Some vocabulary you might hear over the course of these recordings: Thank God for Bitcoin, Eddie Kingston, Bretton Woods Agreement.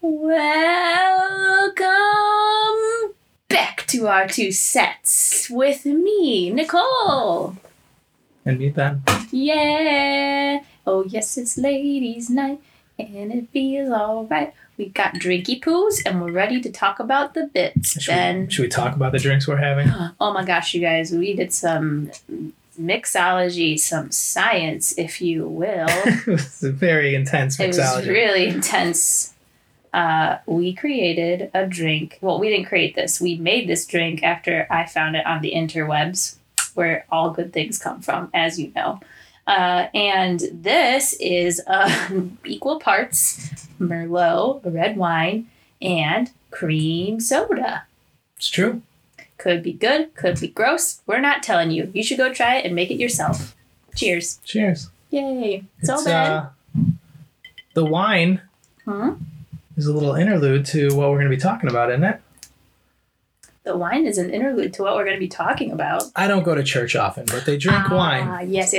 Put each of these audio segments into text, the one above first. Welcome back to our two sets with me, Nicole. And me, Ben. Yeah. Oh, yes, it's ladies' night and it feels all right. We got drinky poos and we're ready to talk about the bits, Ben. Should we talk about the drinks we're having? Oh, my gosh, you guys. We did some mixology, some science, if you will. It was a very intense mixology. It was really intense. We created a drink. Well, we didn't create this. We made this drink after I found it on the interwebs, where all good things come from, as you know. And this is equal parts Merlot, red wine, and cream soda. It's true. Could be good. Could be gross. We're not telling you. You should go try it and make it yourself. Cheers. Cheers. Yay. It's all bad. The wine. Hmm? Is a little interlude to what we're going to be talking about, isn't it? The wine is an interlude to what we're going to be talking about. I don't go to church often, but they drink wine. Yes.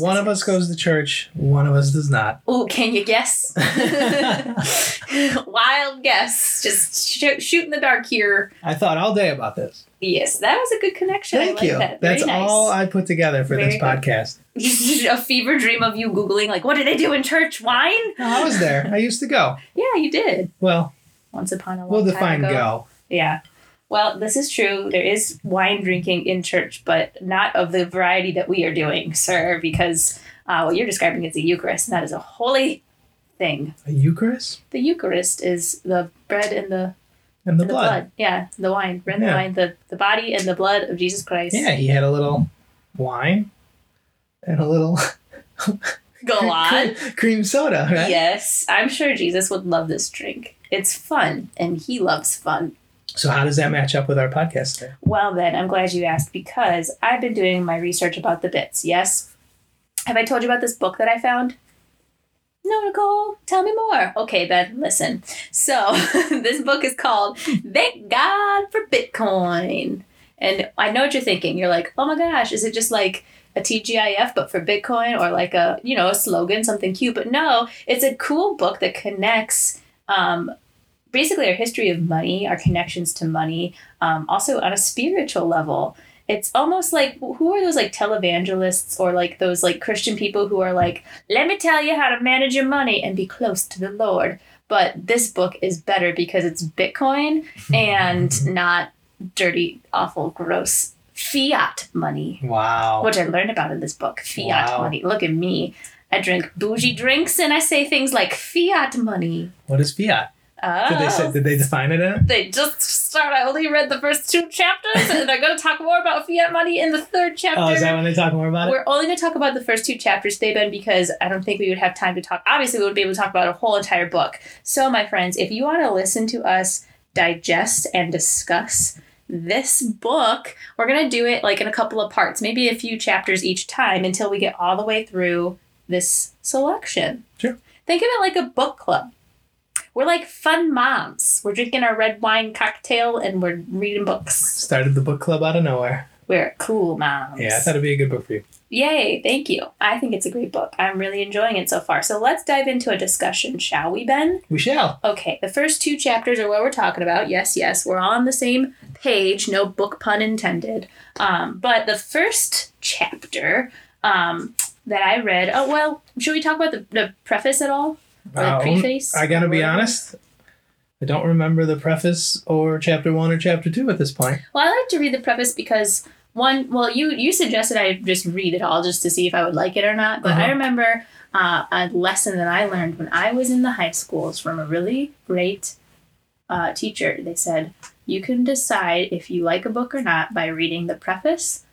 One of us goes to church, one of us does not. Oh, can you guess? Wild guess. Just shoot in the dark here. I thought all day about this. Yes, that was a good connection. Thank you. That. That's nice. All I put together for this podcast. A fever dream of you Googling, like, what do they do in church? Wine? No, I was there. I used to go. Yeah, you did. Well, once upon a long time ago. We'll define go. Yeah. Well, this is true. There is wine drinking in church, but not of the variety that we are doing, sir, because what you're describing is a Eucharist, and that is a holy thing. A Eucharist? The Eucharist is the bread and the... And the blood. Yeah, the wine. The wine, the body and the blood of Jesus Christ. Yeah, he had a little wine and a little cream soda, right? Yes, I'm sure Jesus would love this drink. It's fun, and he loves fun. So how does that match up with our podcast today? Well, Ben, I'm glad you asked because I've been doing my research about the bits, yes? Have I told you about this book that I found? No, Nicole, tell me more. Okay, Ben, listen. So this book is called Thank God for Bitcoin. And I know what you're thinking. You're like, oh my gosh, is it just like a TGIF but for Bitcoin or like a, you know, a slogan, something cute? But no, it's a cool book that connects basically our history of money, our connections to money, also on a spiritual level. It's almost like, who are those like televangelists or like those like Christian people who are like, let me tell you how to manage your money and be close to the Lord. But this book is better because it's Bitcoin and not dirty, awful, gross fiat money. Wow. Which I learned about in this book. Fiat money. Look at me. I drink bougie drinks and I say things like fiat money. What is fiat? Oh. Did they define it in? They just start. I only read the first two chapters, and they're going to talk more about fiat money in the third chapter. Oh, is that when they talk more about it? We're only going to talk about the first two chapters, Ben, because I don't think we would have time to talk. Obviously, we would be able to talk about a whole entire book. So, my friends, if you want to listen to us digest and discuss this book, we're going to do it like in a couple of parts, maybe a few chapters each time until we get all the way through this selection. Sure. Think of it like a book club. We're like fun moms. We're drinking our red wine cocktail and we're reading books. Started the book club out of nowhere. We're cool moms. Yeah, I thought it'd be a good book for you. Yay, thank you. I think it's a great book. I'm really enjoying it so far. So let's dive into a discussion, shall we, Ben? We shall. Okay, the first two chapters are what we're talking about. Yes, we're all on the same page. No book pun intended. But the first chapter that I read... Oh, well, should we talk about the preface at all? Preface? I gotta be honest, I don't remember the preface or chapter 1 or chapter 2 at this point. Well, I like to read the preface because you suggested I just read it all just to see if I would like it or not, but I remember a lesson that I learned when I was in the high schools from a really great teacher. They said, you can decide if you like a book or not by reading the preface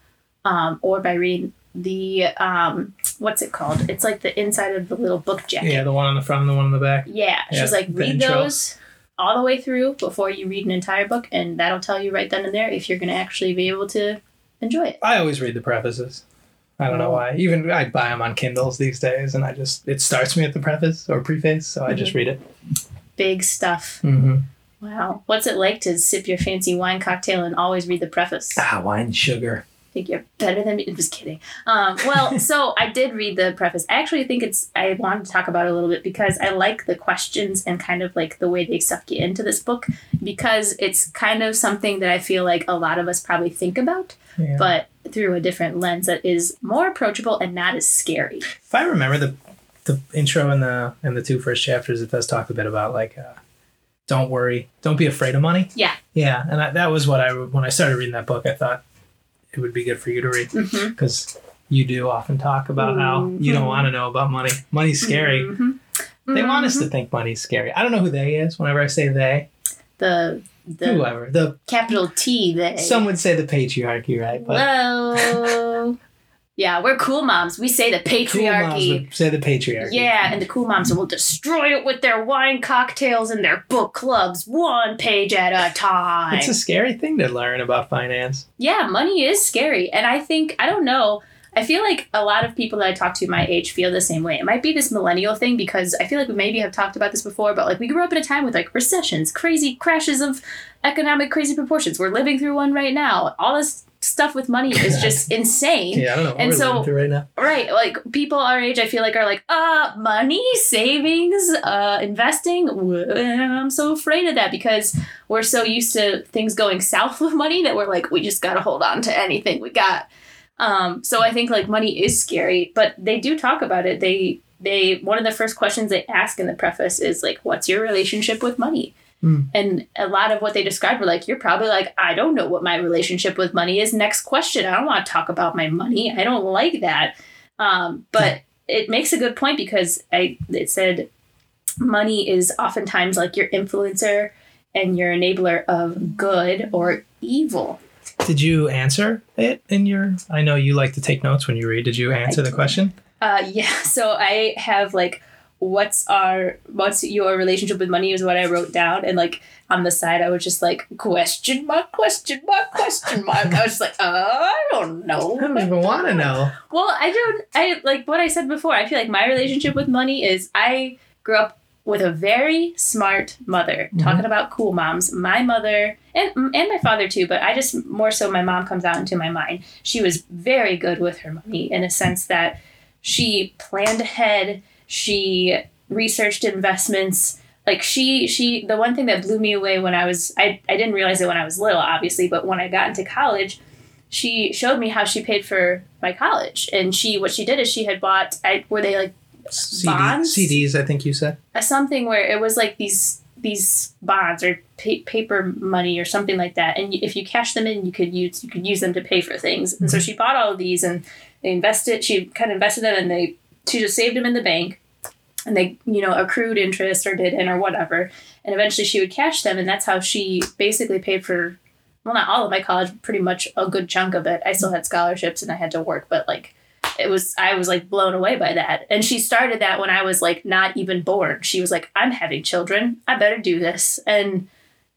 or by reading the what's it called? It's like the inside of the little book jacket. Yeah, the one on the front and the one on the back. Yeah, she's like, read those all the way through before you read an entire book, and that'll tell you right then and there if you're going to actually be able to enjoy it. I always read the prefaces. I don't know why. Even I buy them on Kindles these days, and it starts me at the preface or preface, so I just read it. Big stuff. Mm-hmm. Wow. What's it like to sip your fancy wine cocktail and always read the preface? Wine sugar. figure better than me. I'm just kidding. So I did read the preface. I actually think I wanted to talk about it a little bit because I like the questions and kind of like the way they suck you into this book, because it's kind of something that I feel like a lot of us probably think about, but through a different lens that is more approachable and not as scary. If I remember the intro and the two first chapters, it does talk a bit about like, don't worry, don't be afraid of money. Yeah. And that was what when I started reading that book, I thought it would be good for you to read, because you do often talk about how you don't want to know about money. Money's scary. They want us to think money's scary. I don't know who they is. Whenever I say they, whoever, the capital T they. Some would say the patriarchy, right? But hello. Yeah, we're cool moms. We say the patriarchy. Cool moms would say the patriarchy. Yeah, and the cool moms will destroy it with their wine cocktails and their book clubs, one page at a time. It's a scary thing to learn about finance. Yeah, money is scary. And I think, I don't know, I feel like a lot of people that I talk to my age feel the same way. It might be this millennial thing, because I feel like we maybe have talked about this before, but like we grew up at a time with like recessions, crazy crashes of economic crazy proportions. We're living through one right now. All this stuff with money is just insane. Yeah, I don't know. And we're living through right now. Right. Like people our age, I feel like are like, money, savings, investing. I'm so afraid of that because we're so used to things going south with money that we're like, we just got to hold on to anything we got. So I think like money is scary, but they do talk about it. They one of the first questions they ask in the preface is like, what's your relationship with money? And a lot of what they described were like, you're probably like, I don't know what my relationship with money is. Next question. I don't want to talk about my money. I don't like that. But it makes a good point, because it said money is oftentimes like your influencer and your enabler of good or evil. Did you answer it in your, I know you like to take notes when you read. Did you answer the question? Yeah. So I have like, what's your relationship with money is what I wrote down, and like on the side I was just like question mark. I was just like, I don't know. I don't even want to know. Well, I like what I said before. I feel like my relationship with money is I grew up with a very smart mother. Talking about cool moms, my mother and my father too, but I just more so my mom comes out into my mind. She was very good with her money in a sense that she planned ahead. She researched investments. Like she the one thing that blew me away when I was, I didn't realize it when I was little, obviously, but when I got into college, she showed me how she paid for my college. And what she did is she had bought, were they like bonds? CDs, I think you said. Something where it was like these bonds or paper money or something like that. And if you cash them in, you could use them to pay for things. And so she bought all of these and they invested, she kind of invested them, and she just saved them in the bank, and they, accrued interest or dividend or whatever. And eventually she would cash them. And that's how she basically paid for, well, not all of my college, pretty much a good chunk of it. I still had scholarships and I had to work, but like I was like blown away by that. And she started that when I was like not even born. She was like, I'm having children. I better do this. And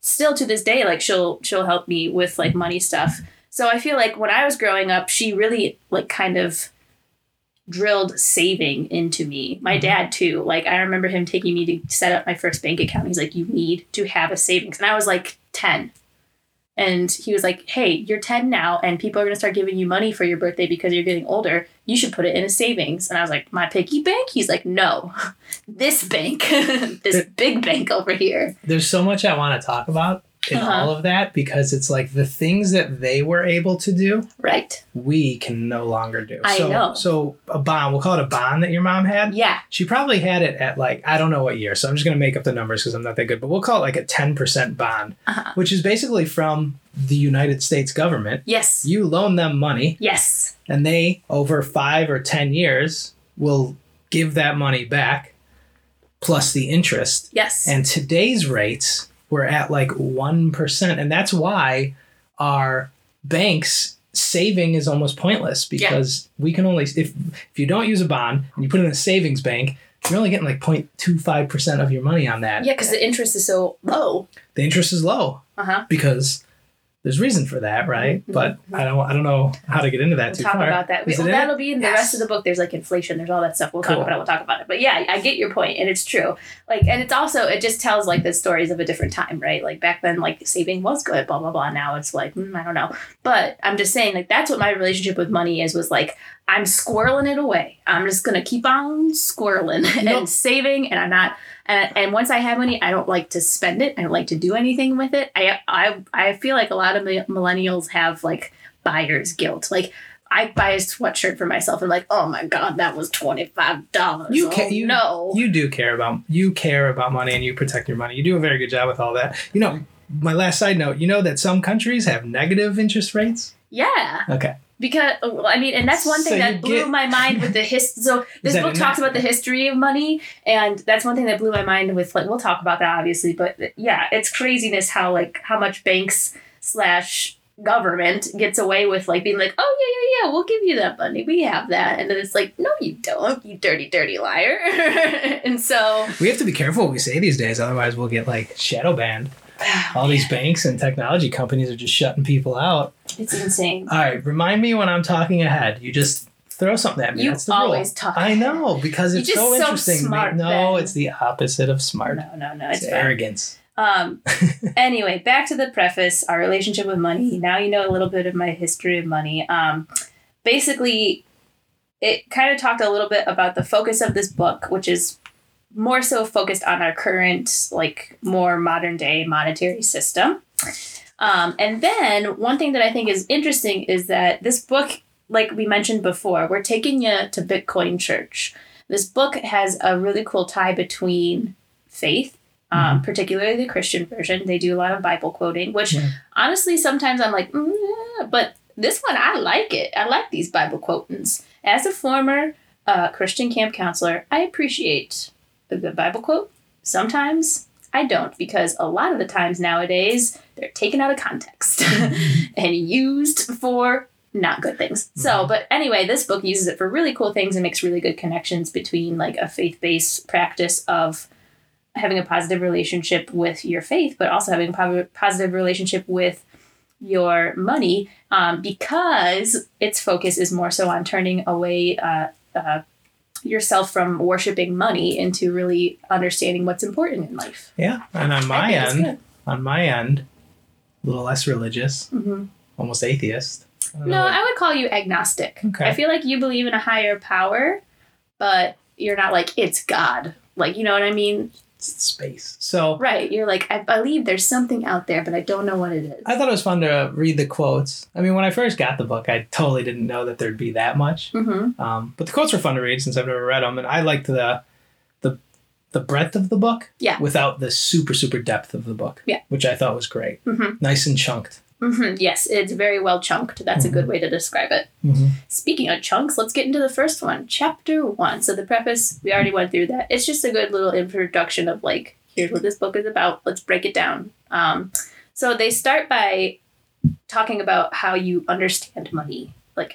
still to this day, like she'll help me with like money stuff. So I feel like when I was growing up, she really like kind of drilled saving into me. My dad too. Like I remember him taking me to set up my first bank account. He's like, you need to have a savings. And I was like 10. And he was like, hey, you're 10 now and people are going to start giving you money for your birthday because you're getting older. You should put it in a savings. And I was like, my piggy bank? He's like, no, this bank, big bank over here. There's so much I want to talk about in all of that, because it's like the things that they were able to do, right, we can no longer do. I know. So a bond, we'll call it a bond that your mom had. Yeah. She probably had it at like, I don't know what year, so I'm just going to make up the numbers because I'm not that good, but we'll call it like a 10% bond, which is basically from the United States government. Yes. You loan them money. Yes. And they, over 5 or 10 years, will give that money back plus the interest. Yes. And today's rates, we're at like 1%. And that's why our banks saving is almost pointless, because we can only, if you don't use a bond and you put it in a savings bank, you're only getting like 0.25% of your money on that. Yeah, because the interest is so low. The interest is low because There's reason for that, right? But I don't know how to get into that too far. Talk about that. That'll be in the rest of the book. There's like inflation. There's all that stuff. We'll talk about it. But yeah, I get your point, and it's true. Like, and it's also, it just tells like the stories of a different time, right? Like back then, like saving was good, blah, blah, blah. Now it's like, I don't know. But I'm just saying, like, that's what my relationship with money is, was like, I'm squirreling it away. I'm just going to keep on squirreling and saving. And I'm not, and once I have money, I don't like to spend it. I don't like to do anything with it. I feel like a lot of millennials have like buyer's guilt. Like I buy a sweatshirt for myself and like, oh my God, that was $25. You care about money and you protect your money. You do a very good job with all that. You know, my last side note, you know that some countries have negative interest rates? Yeah. Okay. Because, and that's one thing blew my mind with the history. So this book talks about the history of money, and that's one thing that blew my mind with, like, we'll talk about that, obviously. But, yeah, it's craziness how much banks / government gets away with, like, being like, oh, yeah, we'll give you that money. We have that. And then it's like, no, you don't, you dirty, dirty liar. And so... we have to be careful what we say these days. Otherwise, we'll get, like, shadow banned. All these banks and technology companies are just shutting people out. It's insane. All right, remind me when I'm talking ahead. You just throw something at me. You always talk. I know, because it's so interesting. Smart, no, then. It's the opposite of smart. No, it's arrogance. Anyway, back to the preface, our relationship with money. Now you know a little bit of my history of money. Basically, it kind of talked a little bit about the focus of this book, which is more so focused on our current, like, more modern day monetary system. And then one thing that I think is interesting is that this book, like we mentioned before, we're taking you to Bitcoin Church. This book has a really cool tie between faith, particularly the Christian version. They do a lot of Bible quoting, which honestly, sometimes I'm like, but this one, I like it. I like these Bible quotings. As a former Christian camp counselor, I appreciate the Bible quote. Sometimes I don't, because a lot of the times nowadays they're taken out of context and used for not good things. So, but anyway, this book uses it for really cool things and makes really good connections between like a faith-based practice of having a positive relationship with your faith, but also having a positive relationship with your money, because its focus is more so on turning away yourself from worshiping money into really understanding what's important in life. Yeah. And on my end, a little less religious, almost atheist. I would call you agnostic. Okay. I feel like you believe in a higher power, but you're not like, it's God. Like, you know what I mean? It's space. So. Right. You're like, I believe there's something out there, but I don't know what it is. I thought it was fun to read the quotes. I mean, when I first got the book, I totally didn't know that there'd be that much. But the quotes were fun to read since I've never read them. And I liked the breadth of the book without the super, super depth of the book, which I thought was great. Nice and chunked. Yes, it's very well chunked. That's a good way to describe it. Speaking of chunks, let's get into the first one, Chapter 1. So the preface, we already went through that. It's just a good little introduction of like, here's what this book is about. Let's break it down. So they start by talking about how you understand money, like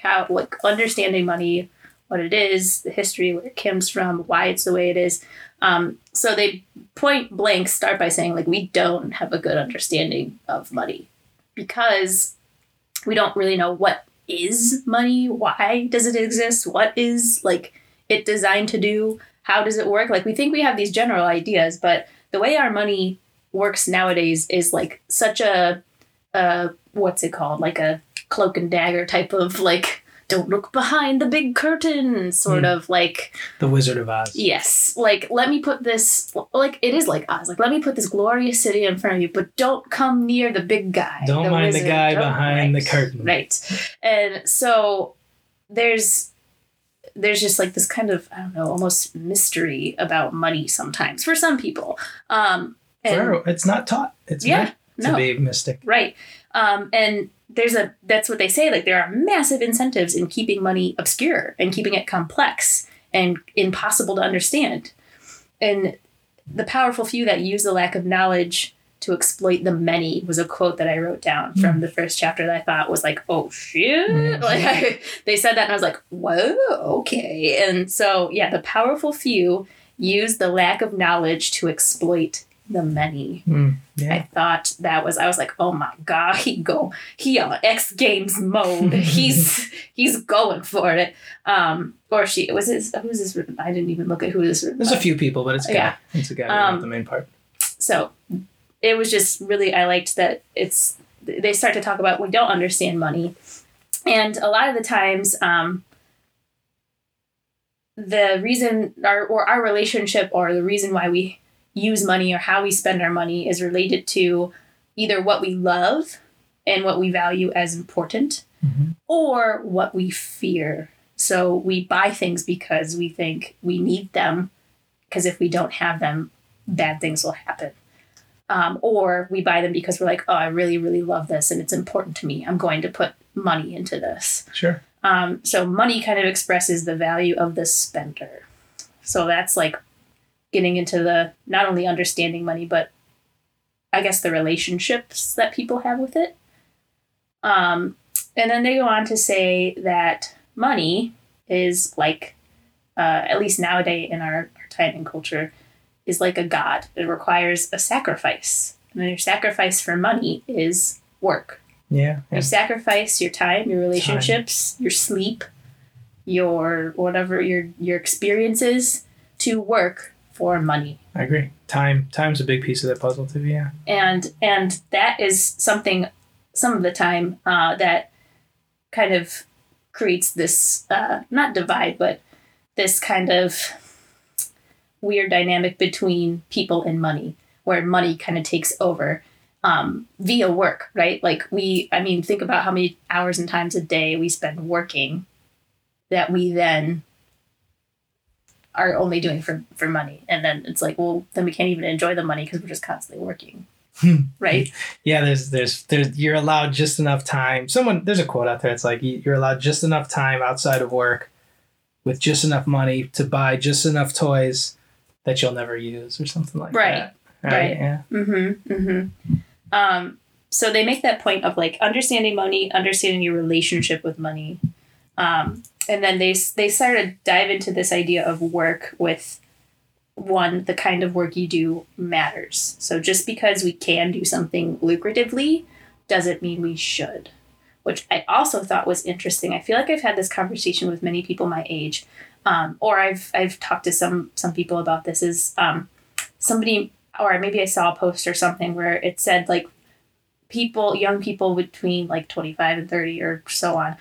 understanding money, what it is, the history, where it comes from, why it's the way it is. So they point blank start by saying like, we don't have a good understanding of money, because we don't really know what is money, why does it exist, what is like it designed to do, how does it work. Like we think we have these general ideas, but the way our money works nowadays is like such a what's it called, like a cloak and dagger type of like, don't look behind the big curtain sort of like the Wizard of Oz. Yes. Like, let me put this, like, it is like Oz. Like, let me put this glorious city in front of you, but don't come near the big guy. Don't mind the guy behind the curtain. Right. And so there's just like this kind of, I don't know, almost mystery about money sometimes for some people. It's not taught. It's meant to be mystic. Right. And that's what they say, like there are massive incentives in keeping money obscure and keeping it complex and impossible to understand. And the powerful few that use the lack of knowledge to exploit the many was a quote that I wrote down from the first chapter that I thought was like, oh shit. Like they said that and I was like, whoa, okay. And so yeah, the powerful few use the lack of knowledge to exploit the money. I thought that was, I was like, oh my God, he on X Games mode. he's going for it. Or she was his, who's this? I didn't even look at who this was. There's a few people, but it's a guy. Yeah. It's a guy, not the main part. So it was just really, I liked that it's, they start to talk about, we don't understand money. And a lot of the times, the reason our relationship or the reason why we use money or how we spend our money is related to either what we love and what we value as important or what we fear. So we buy things because we think we need them, because if we don't have them, bad things will happen. Or we buy them because we're like, oh, I really, really love this and it's important to me. I'm going to put money into this. Sure. So money kind of expresses the value of the spender. So that's like getting into the, not only understanding money, but I guess the relationships that people have with it. And then they go on to say that money is like, at least nowadays in our time and culture, is like a god. It requires a sacrifice. And your sacrifice for money is work. Yeah. You sacrifice your time, your relationships, your sleep, your whatever, your experiences to work for money. I agree. Time's a big piece of that puzzle too, yeah. And that is something, some of the time, that kind of creates this, not divide, but this kind of weird dynamic between people and money, where money kind of takes over. Via work, right? Like think about how many hours and times a day we spend working that we then are only doing for money. And then it's like, well, then we can't even enjoy the money because we're just constantly working. Right? Yeah. There's you're allowed just enough time. There's a quote out there. It's like, you're allowed just enough time outside of work with just enough money to buy just enough toys that you'll never use or something like that. Right. Yeah. So they make that point of like understanding money, understanding your relationship with money. And then they start to dive into this idea of work with one, the kind of work you do matters. So just because we can do something lucratively doesn't mean we should, which I also thought was interesting. I feel like I've had this conversation with many people my age, or I've talked to some people about this is somebody, or maybe I saw a post or something where it said like young people between like 25 and 30 or so on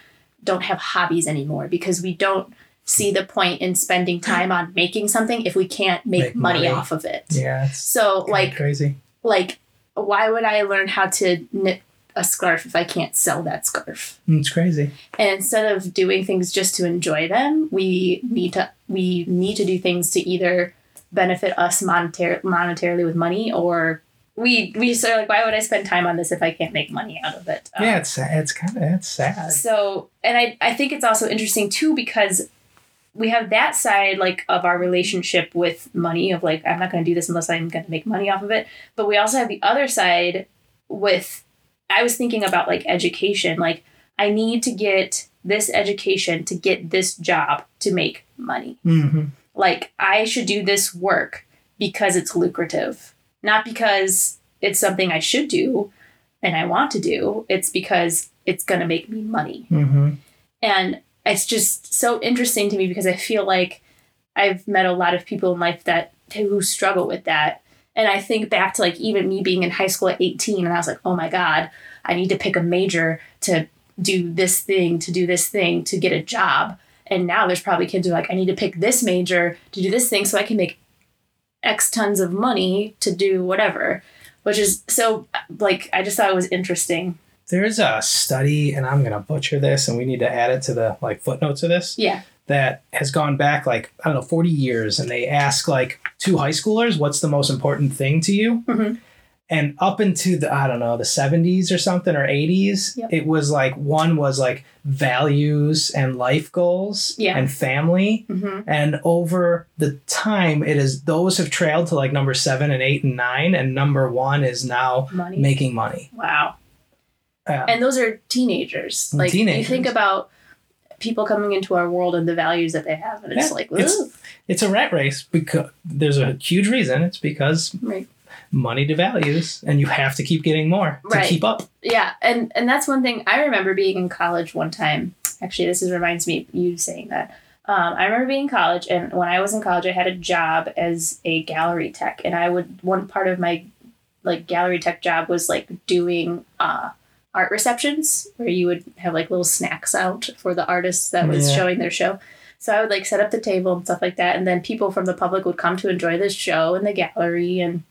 don't have hobbies anymore because we don't see the point in spending time on making something if we can't make money off of it. Yeah. So like crazy. Like why would I learn how to knit a scarf if I can't sell that scarf? It's crazy. And instead of doing things just to enjoy them, we need to do things to either benefit us monetarily with money, or we sort of like, why would I spend time on this if I can't make money out of it? Yeah, it's sad. So, and I think it's also interesting too, because we have that side like of our relationship with money of like, I'm not going to do this unless I'm going to make money off of it. But we also have the other side with, I was thinking about like education, like I need to get this education to get this job to make money. Mm-hmm. Like, I should do this work because it's lucrative, not because it's something I should do and I want to do. It's because it's going to make me money. Mm-hmm. And it's just so interesting to me because I feel like I've met a lot of people in life who struggle with that. And I think back to like even me being in high school at 18, and I was like, oh my God, I need to pick a major to do this thing, to get a job. And now there's probably kids who are like, I need to pick this major to do this thing so I can make X tons of money to do whatever, which is so like, I just thought it was interesting. There's a study, and I'm going to butcher this and we need to add it to the like footnotes of this. Yeah. That has gone back like, I don't know, 40 years. And they ask like two high schoolers, what's the most important thing to you? Mm-hmm. And up into the, I don't know, the 70s or something, or 80s, yep. It was like, one was like values and life goals and family. Mm-hmm. And over the time, those have trailed to like number 7 and 8 and 9. And number 1 is now making money. Wow. And those are teenagers. Like you think about people coming into our world and the values that they have. And it's like, it's a rat race because there's a huge reason. It's because... Right. money devalues and you have to keep getting more to keep up. Yeah. And that's one thing I remember being in college one time. Actually, this reminds me of you saying that. I remember being in college, and when I was in college, I had a job as a gallery tech, and one part of my like gallery tech job was like doing art receptions where you would have like little snacks out for the artists that was showing their show. So I would like set up the table and stuff like that. And then people from the public would come to enjoy the show in the gallery. And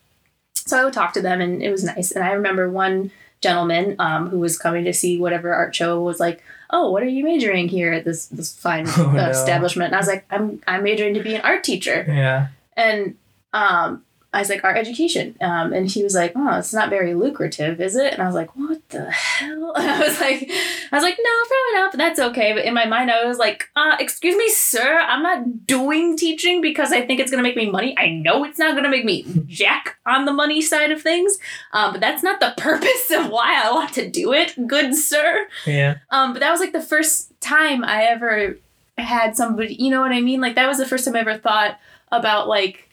so I would talk to them, and it was nice. And I remember one gentleman who was coming to see whatever art show was like, "Oh, what are you majoring here at this fine establishment?" And I was like, I'm majoring to be an art teacher. Yeah. And I was like, "Art education." And he was like, "Oh, it's not very lucrative, is it?" And I was like, "What the hell?" And I was like, "No, fair enough. That's okay." But in my mind, I was like, "Excuse me, sir, I'm not doing teaching because I think it's going to make me money. I know it's not going to make me jack on the money side of things. But that's not the purpose of why I want to do it, good sir." Yeah. But that was like the first time I ever had somebody, you know what I mean? Like that was the first time I ever thought about like,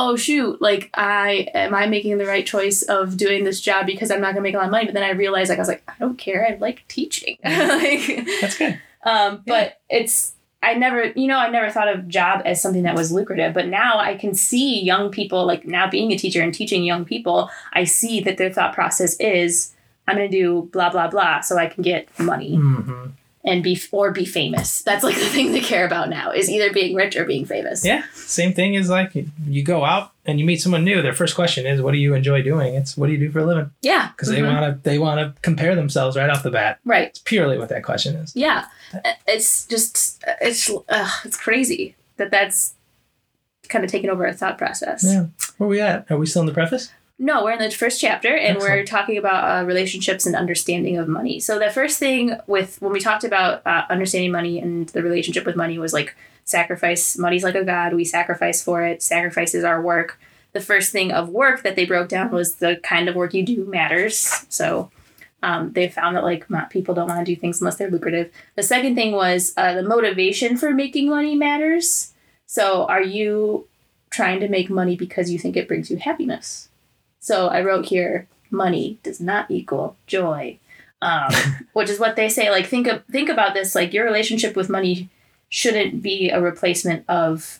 oh shoot, like am I making the right choice of doing this job because I'm not gonna make a lot of money? But then I realized, like, I was like, I don't care, I like teaching. Like, that's good. But it's, I never thought of job as something that was lucrative, but now I can see young people, like now being a teacher and teaching young people, I see that their thought process is, I'm gonna do blah blah blah so I can get money and be famous. That's like the thing they care about now, is either being rich or being famous. Yeah. Same thing is like you go out and you meet someone new. Their first question is, what do you enjoy doing? It's, what do you do for a living? Yeah. Because they want to compare themselves right off the bat. Right. It's purely what that question is. Yeah. It's just, it's crazy that's kind of taken over our thought process. Yeah. Where are we at? Are we still in the preface? No, we're in the first chapter, and Excellent. We're talking about relationships and understanding of money. So the first thing when we talked about understanding money and the relationship with money was like sacrifice. Money's like a god. We sacrifice for it. Sacrifice is our work. The first thing of work that they broke down was the kind of work you do matters. So they found that like people don't want to do things unless they're lucrative. The second thing was the motivation for making money matters. So are you trying to make money because you think it brings you happiness? So I wrote here, money does not equal joy, which is what they say. Like, think about this. Like, your relationship with money shouldn't be a replacement of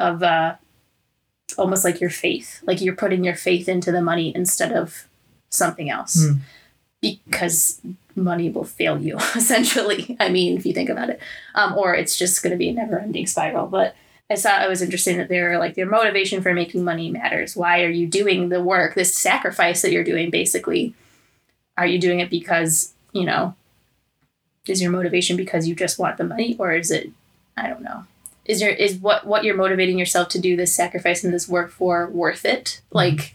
almost like your faith. Like, you're putting your faith into the money instead of something else, because money will fail you, essentially. I mean, if you think about it, or it's just going to be a never-ending spiral. But I was interested that they were like, their motivation for making money matters. Why are you doing the work, this sacrifice that you're doing, basically? Are you doing it because, you know, is your motivation because you just want the money? Or is it, I don't know. Is what you're motivating yourself to do this sacrifice and this work for worth it? Like,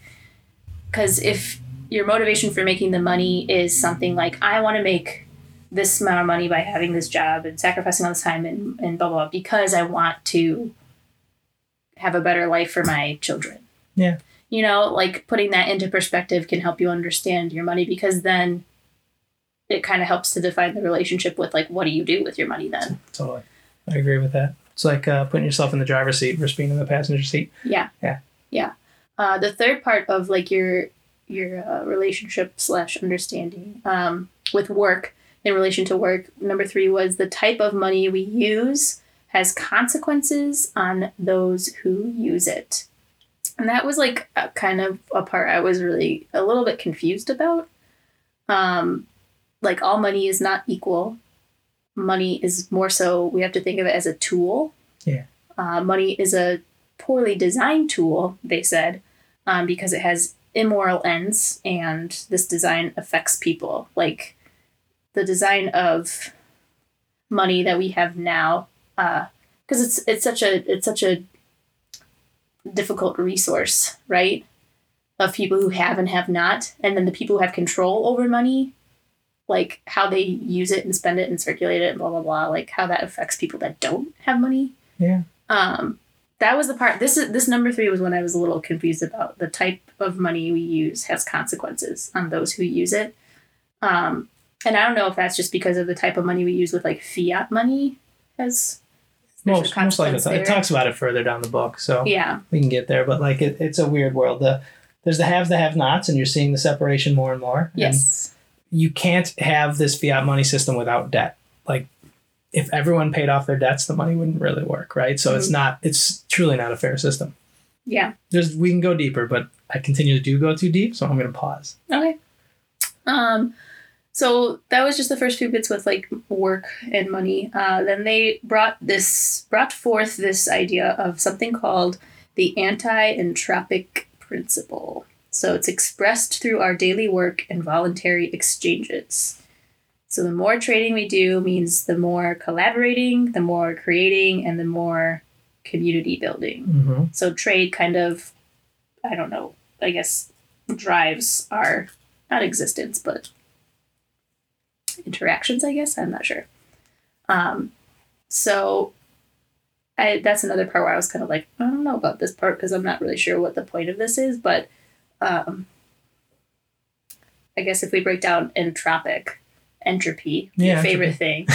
because if your motivation for making the money is something like, I want to make this amount of money by having this job and sacrificing all this time and blah, blah, blah, because I want to have a better life for my children. Yeah. You know, like putting that into perspective can help you understand your money, because then it kind of helps to define the relationship with like, what do you do with your money then? Totally. I agree with that. It's like putting yourself in the driver's seat versus being in the passenger seat. Yeah. Yeah. Yeah. The third part of like your relationship / understanding with work, in relation to work, number 3 was the type of money we use has consequences on those who use it. And that was like kind of a part I was really a little bit confused about. Like all money is not equal. Money is more so, we have to think of it as a tool. Yeah. Money is a poorly designed tool, they said, because it has immoral ends, and this design affects people. Like the design of money that we have now, because it's such a difficult resource, right? Of people who have and have not, and then the people who have control over money, like how they use it and spend it and circulate it and blah blah blah, like how that affects people that don't have money. Yeah. That was the part. This number 3 was when I was a little confused about. The type of money we use has consequences on those who use it. And I don't know if that's just because of the type of money we use with like fiat money as most likely. It talks about it further down the book, so yeah, we can get there. But like it's a weird world. The there's the haves, the have-nots, and you're seeing the separation more and more. Yes. And you can't have this fiat money system without debt. Like, if everyone paid off their debts, the money wouldn't really work, right? So it's truly not a fair system. Yeah. We can go deeper, but I continue to go too deep, so I'm going to pause. Okay. So that was just the first few bits with like work and money. Then they brought forth this idea of something called the anti-entropic principle. So it's expressed through our daily work and voluntary exchanges. So the more trading we do means the more collaborating, the more creating, and the more community building. Mm-hmm. So trade kind of, drives our, not existence, but interactions, I guess. I'm not sure. That's another part where I was kind of like, I don't know about this part because I'm not really sure what the point of this is. But I guess if we break down entropy, your favorite thing,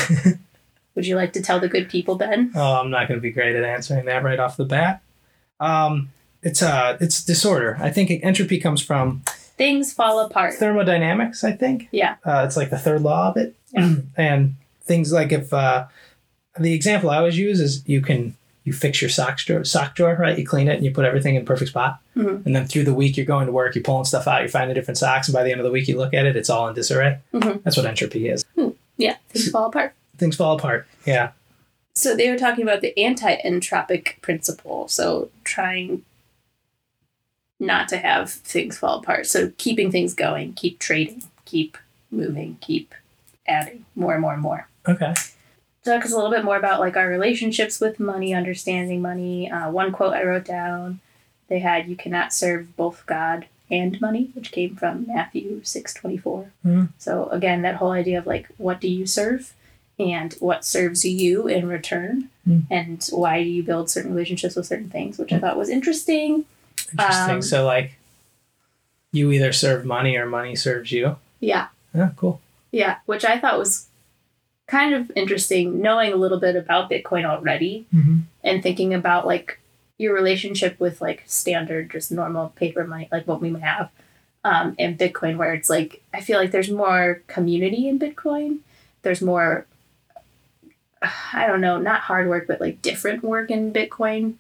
would you like to tell the good people, Ben? Oh, I'm not going to be great at answering that right off the bat. It's disorder. I think entropy comes from... things fall apart. Thermodynamics, I think. Yeah. It's like the third law of it. Yeah. And things like if... the example I always use is you fix your sock drawer, right? You clean it and you put everything in perfect spot. Mm-hmm. And then through the week, you're going to work, you're pulling stuff out, you're finding different socks. And by the end of the week, you look at it, it's all in disarray. Mm-hmm. That's what entropy is. Mm. Yeah. Things fall apart. Yeah. So they were talking about the anti-entropic principle. So trying not to have things fall apart. So keeping things going, keep trading, keep moving, keep adding more and more and more. Okay. Talk us a little bit more about like our relationships with money, understanding money. One quote I wrote down, they had, you cannot serve both God and money, which came from Matthew 6:24. Mm-hmm. So again, that whole idea of like, what do you serve and what serves you in return? Mm-hmm. And why do you build certain relationships with certain things, which I thought was interesting. Interesting. So like you either serve money or money serves you. Yeah. Yeah. Cool. Yeah. Which I thought was kind of interesting, knowing a little bit about Bitcoin already, mm-hmm. and thinking about like your relationship with like standard, just normal paper money, like what we have, and Bitcoin, where it's like, I feel like there's more community in Bitcoin. There's more, not hard work, but like different work in Bitcoin,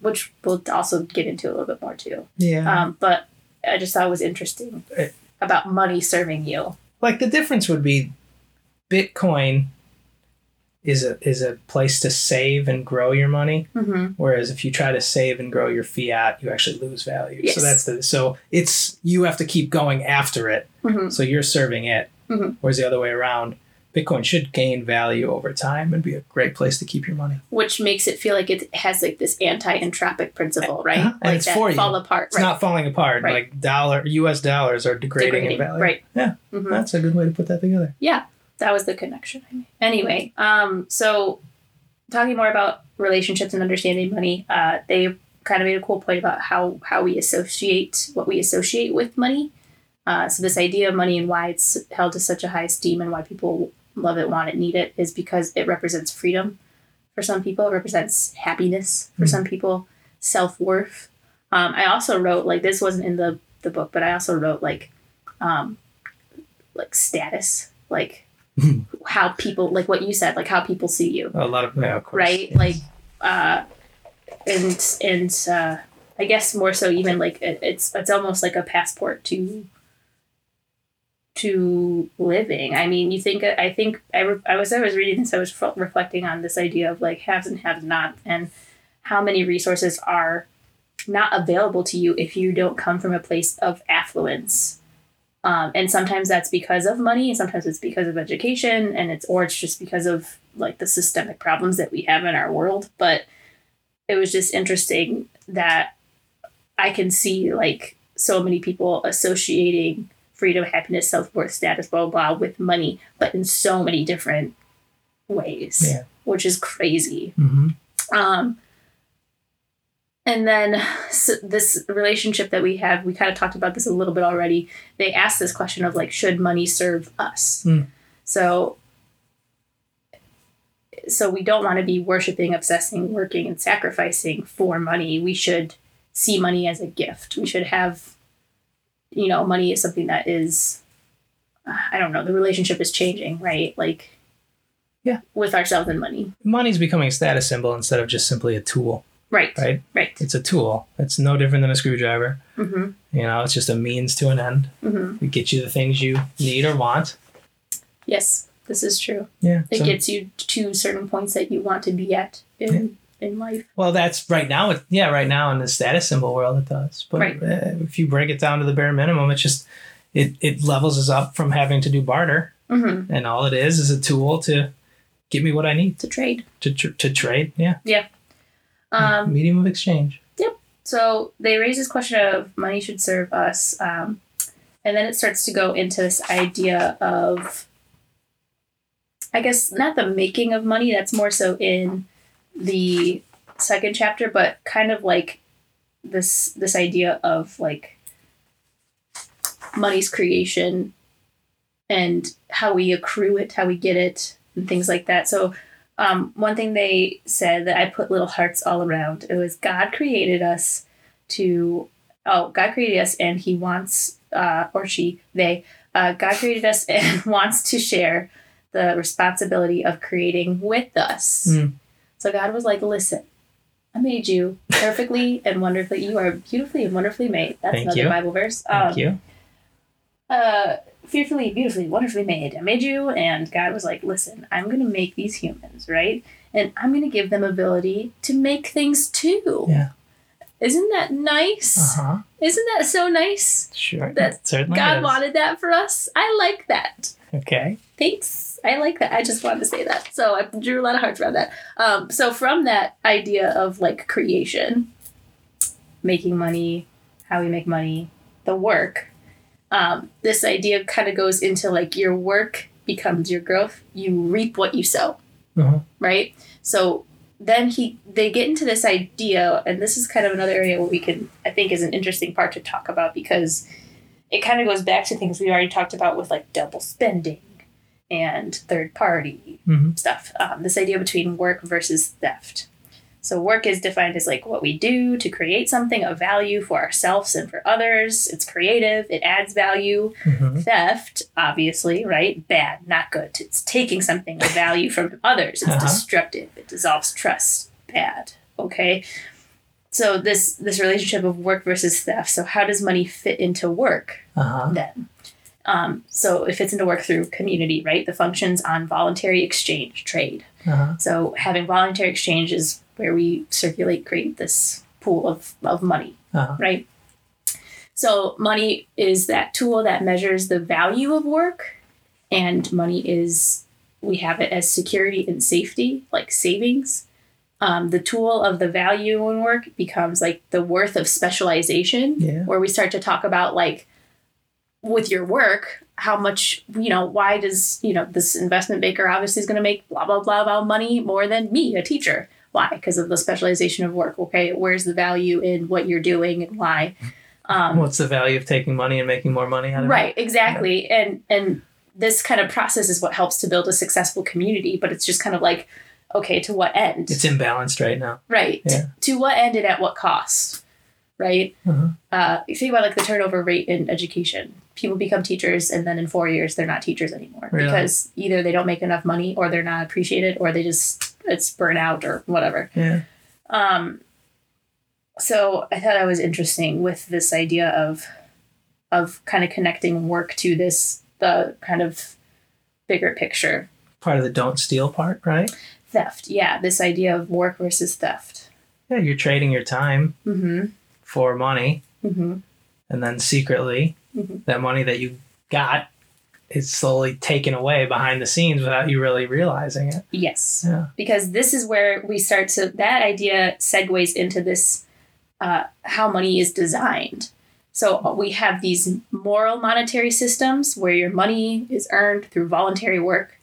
which we'll also get into a little bit more too. Yeah. But I just thought it was interesting about money serving you. Like the difference would be, Bitcoin is a place to save and grow your money, mm-hmm. whereas if you try to save and grow your fiat, you actually lose value. Yes. So it's you have to keep going after it. Mm-hmm. So you're serving it, mm-hmm. whereas the other way around, Bitcoin should gain value over time and be a great place to keep your money. Which makes it feel like it has like this anti-entropic principle, right? Uh-huh. And like it's that for you. Fall apart. It's right. Not falling apart. Right. Like U.S. dollars are degrading in value. Right. Yeah, mm-hmm. That's a good way to put that together. Yeah. That was the connection I made. Anyway, so talking more about relationships and understanding money, they kind of made a cool point about how we associate, what we associate with money. So this idea of money and why it's held to such a high esteem and why people love it, want it, need it, is because it represents freedom for some people. It represents happiness for some people, self-worth. I also wrote, like, this wasn't in the book, but I also wrote, like status, like... how people, like what you said, like how people see you. A lot of, yeah, of course. Right? Yes. Like, and I guess more so even like it's almost like a passport to living. I mean, I was reflecting on this idea of like haves and have not, and how many resources are not available to you if you don't come from a place of affluence. And sometimes that's because of money, and sometimes it's because of education, and it's just because of like the systemic problems that we have in our world. But it was just interesting that I can see like so many people associating freedom, happiness, self-worth, status, blah, blah, blah with money, but in so many different ways, yeah. Which is crazy. Mm-hmm. And then so this relationship that we have, we kind of talked about this a little bit already. They asked this question of like, should money serve us? Mm. So we don't want to be worshiping, obsessing, working, and sacrificing for money. We should see money as a gift. We should have, you know, money is something that is, I don't know, the relationship is changing, right? Like, yeah, with ourselves and money. Money's becoming a status symbol instead of just simply a tool. Right. Right. Right. It's a tool. It's no different than a screwdriver. Mm-hmm. You know, it's just a means to an end. Mm-hmm. It gets you the things you need or want. Yes, this is true. Yeah. It gets you to certain points that you want to be at in life. Well, that's right now. Right now in the status symbol world, it does. But if you break it down to the bare minimum, it's just, it levels us up from having to do barter. Mm-hmm. And all it is a tool to give me what I need. To trade. To trade. Yeah. Yeah. Medium of exchange. Yep. So they raise this question of money should serve us. And then it starts to go into this idea of, I guess, not the making of money. That's more so in the second chapter, but kind of like this idea of like money's creation and how we accrue it, how we get it, and things like that. So one thing they said that I put little hearts all around, it was God created us and he wants, God created us and wants to share the responsibility of creating with us. Mm. So God was like, listen, I made you perfectly and wonderfully. You are beautifully and wonderfully made. That's another Bible verse. Thank you. Fearfully, beautifully, wonderfully made. I made you, and God was like, listen, I'm going to make these humans, right? And I'm going to give them ability to make things too. Yeah. Isn't that nice? Uh-huh. Isn't that so nice? Sure. That certainly God wanted that for us. I like that. Okay. Thanks. I like that. I just wanted to say that. So I drew a lot of hearts around that. So from that idea of like creation, making money, how we make money, the work, this idea kind of goes into like your work becomes your growth. You reap what you sow, uh-huh. Right? So then they get into this idea, and this is kind of another area where we can, I think, is an interesting part to talk about because it kind of goes back to things we already talked about with like double spending and third party mm-hmm. stuff. This idea between work versus theft. So work is defined as like what we do to create something of value for ourselves and for others. It's creative. It adds value. Mm-hmm. Theft, obviously, right? Bad, not good. It's taking something of value from others. It's destructive. It dissolves trust. Bad. Okay. So this relationship of work versus theft. So how does money fit into work then? So it fits into work through community, right? The functions on voluntary exchange trade. So having voluntary exchange is where we create this pool of money, right? So money is that tool that measures the value of work, and money is, we have it as security and safety, like savings. The tool of the value in work becomes like the worth of specialization, where we start to talk about like, with your work, how much, you know, why does, you know, this investment banker obviously is going to make blah, blah, blah, blah money more than me, a teacher. Why? Because of the specialization of work. Okay, where's the value in what you're doing and why? What's the value of taking money and making more money out of it? Right, exactly. Yeah. And this kind of process is what helps to build a successful community, but it's just kind of like, okay, to what end? It's imbalanced right now. Right. Yeah. To what end and at what cost? Right? Uh-huh. You think about like the turnover rate in education. People become teachers and then in 4 years they're not teachers anymore. Really? Because either they don't make enough money or they're not appreciated or it's burnout or whatever. Yeah. So I thought that was interesting with this idea of kind of connecting work to the kind of bigger picture. Part of the don't steal part, right? Theft. Yeah. This idea of work versus theft. Yeah. You're trading your time for money and then secretly that money that you got it's slowly taken away behind the scenes without you really realizing it. Yes. Yeah. Because this is where we start to, that idea segues into this, how money is designed. So we have these moral monetary systems where your money is earned through voluntary work.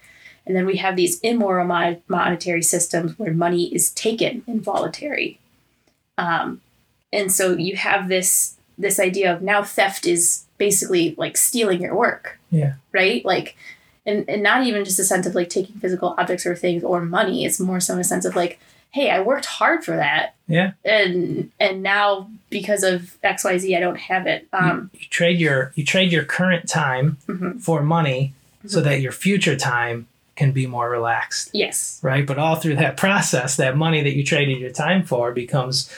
And then we have these immoral monetary systems where money is taken involuntary. And so you have this idea of now theft is basically like stealing your work. Yeah. Right? Like, and not even just a sense of like taking physical objects or things or money. It's more so in a sense of like, hey, I worked hard for that. Yeah. And now because of XYZ, I don't have it. You trade your current time for money so that your future time can be more relaxed. Yes. Right. But all through that process, that money that you traded your time for becomes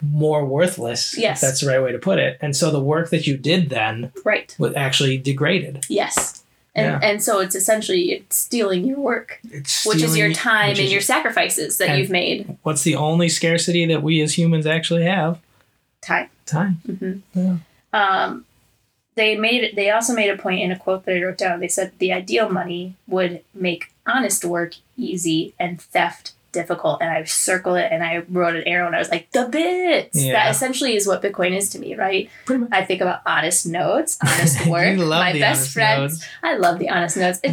more worthless. Yes. If that's the right way to put it. And so the work that you did then was actually degraded. Yes. And so it's essentially stealing your work, which is your time and your sacrifices that you've made. What's the only scarcity that we as humans actually have? Time. Time. Mm-hmm. Yeah. They also made a point in a quote that I wrote down. They said the ideal money would make honest work easy and theft difficult. And I circled it and I wrote an arrow and I was like, the bits. Yeah. That essentially is what Bitcoin is to me, right? Pretty much. I think about honest notes, honest work, my best friends. Nodes. I love the honest notes. I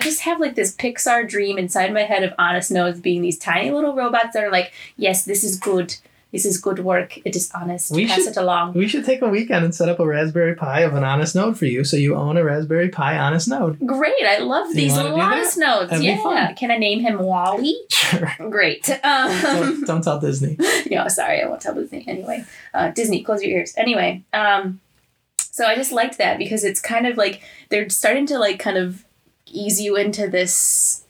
just have like this Pixar dream inside my head of honest notes being these tiny little robots that are like, yes, this is good. This is good work. It is honest. Pass it along. We should take a weekend and set up a Raspberry Pi of an honest node for you, so you own a Raspberry Pi honest node. Great. I love these little honest nodes. That'd be fun. Can I name him Wally? Sure. Great. Don't tell Disney. No, sorry. I won't tell Disney. Anyway, Disney, close your ears. Anyway, so I just liked that because it's kind of like they're starting to like kind of ease you into this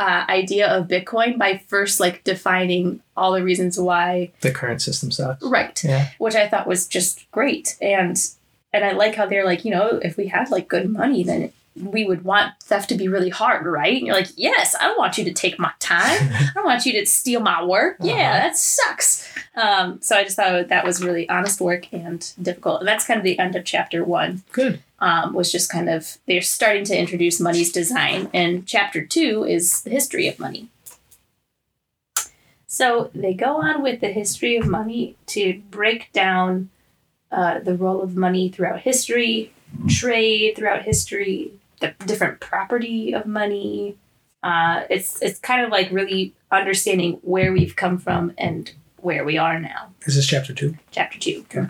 idea of Bitcoin by first like defining all the reasons why the current system sucks. Right. Yeah. Which I thought was just great. And I like how they're like, you know, if we had like good money, then we would want theft to be really hard. Right. And you're like, yes, I don't want you to take my time. I don't want you to steal my work. Yeah, that sucks. So I just thought that was really honest work and difficult. And that's kind of the end of chapter 1. Good. Was just kind of, they're starting to introduce money's design. And chapter 2 is the history of money. So they go on with the history of money to break down the role of money throughout history, trade throughout history, the different property of money. It's kind of like really understanding where we've come from and where we are now. Is this chapter 2? Chapter 2. Okay.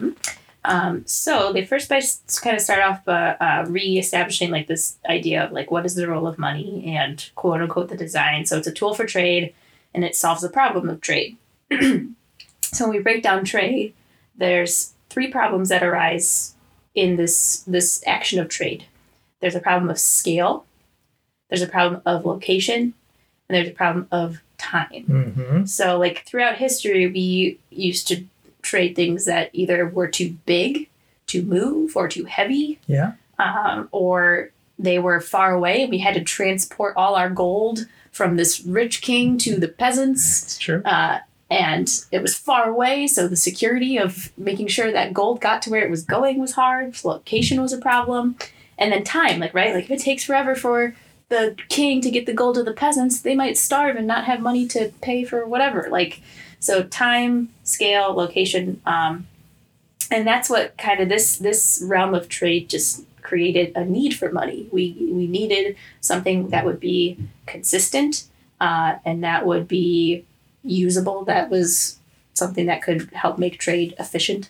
Mm-hmm. So they first kind of start off by reestablishing like this idea of like what is the role of money and quote unquote the design. So it's a tool for trade and it solves the problem of trade. So when we break down trade, there's 3 problems that arise in this action of trade. There's a problem of scale, there's a problem of location, and there's a problem of time. Mm-hmm. So like throughout history, we used to trade things that either were too big to move or too heavy, or they were far away. We had to transport all our gold from this rich king to the peasants. That's true. And it was far away, so the security of making sure that gold got to where it was going was hard. Location was a problem, and then time, like if it takes forever for the king to get the gold to the peasants, they might starve and not have money to pay for whatever. So time, scale, location, and that's what kind of this realm of trade just created a need for money. We needed something that would be consistent, and that would be usable. That was something that could help make trade efficient.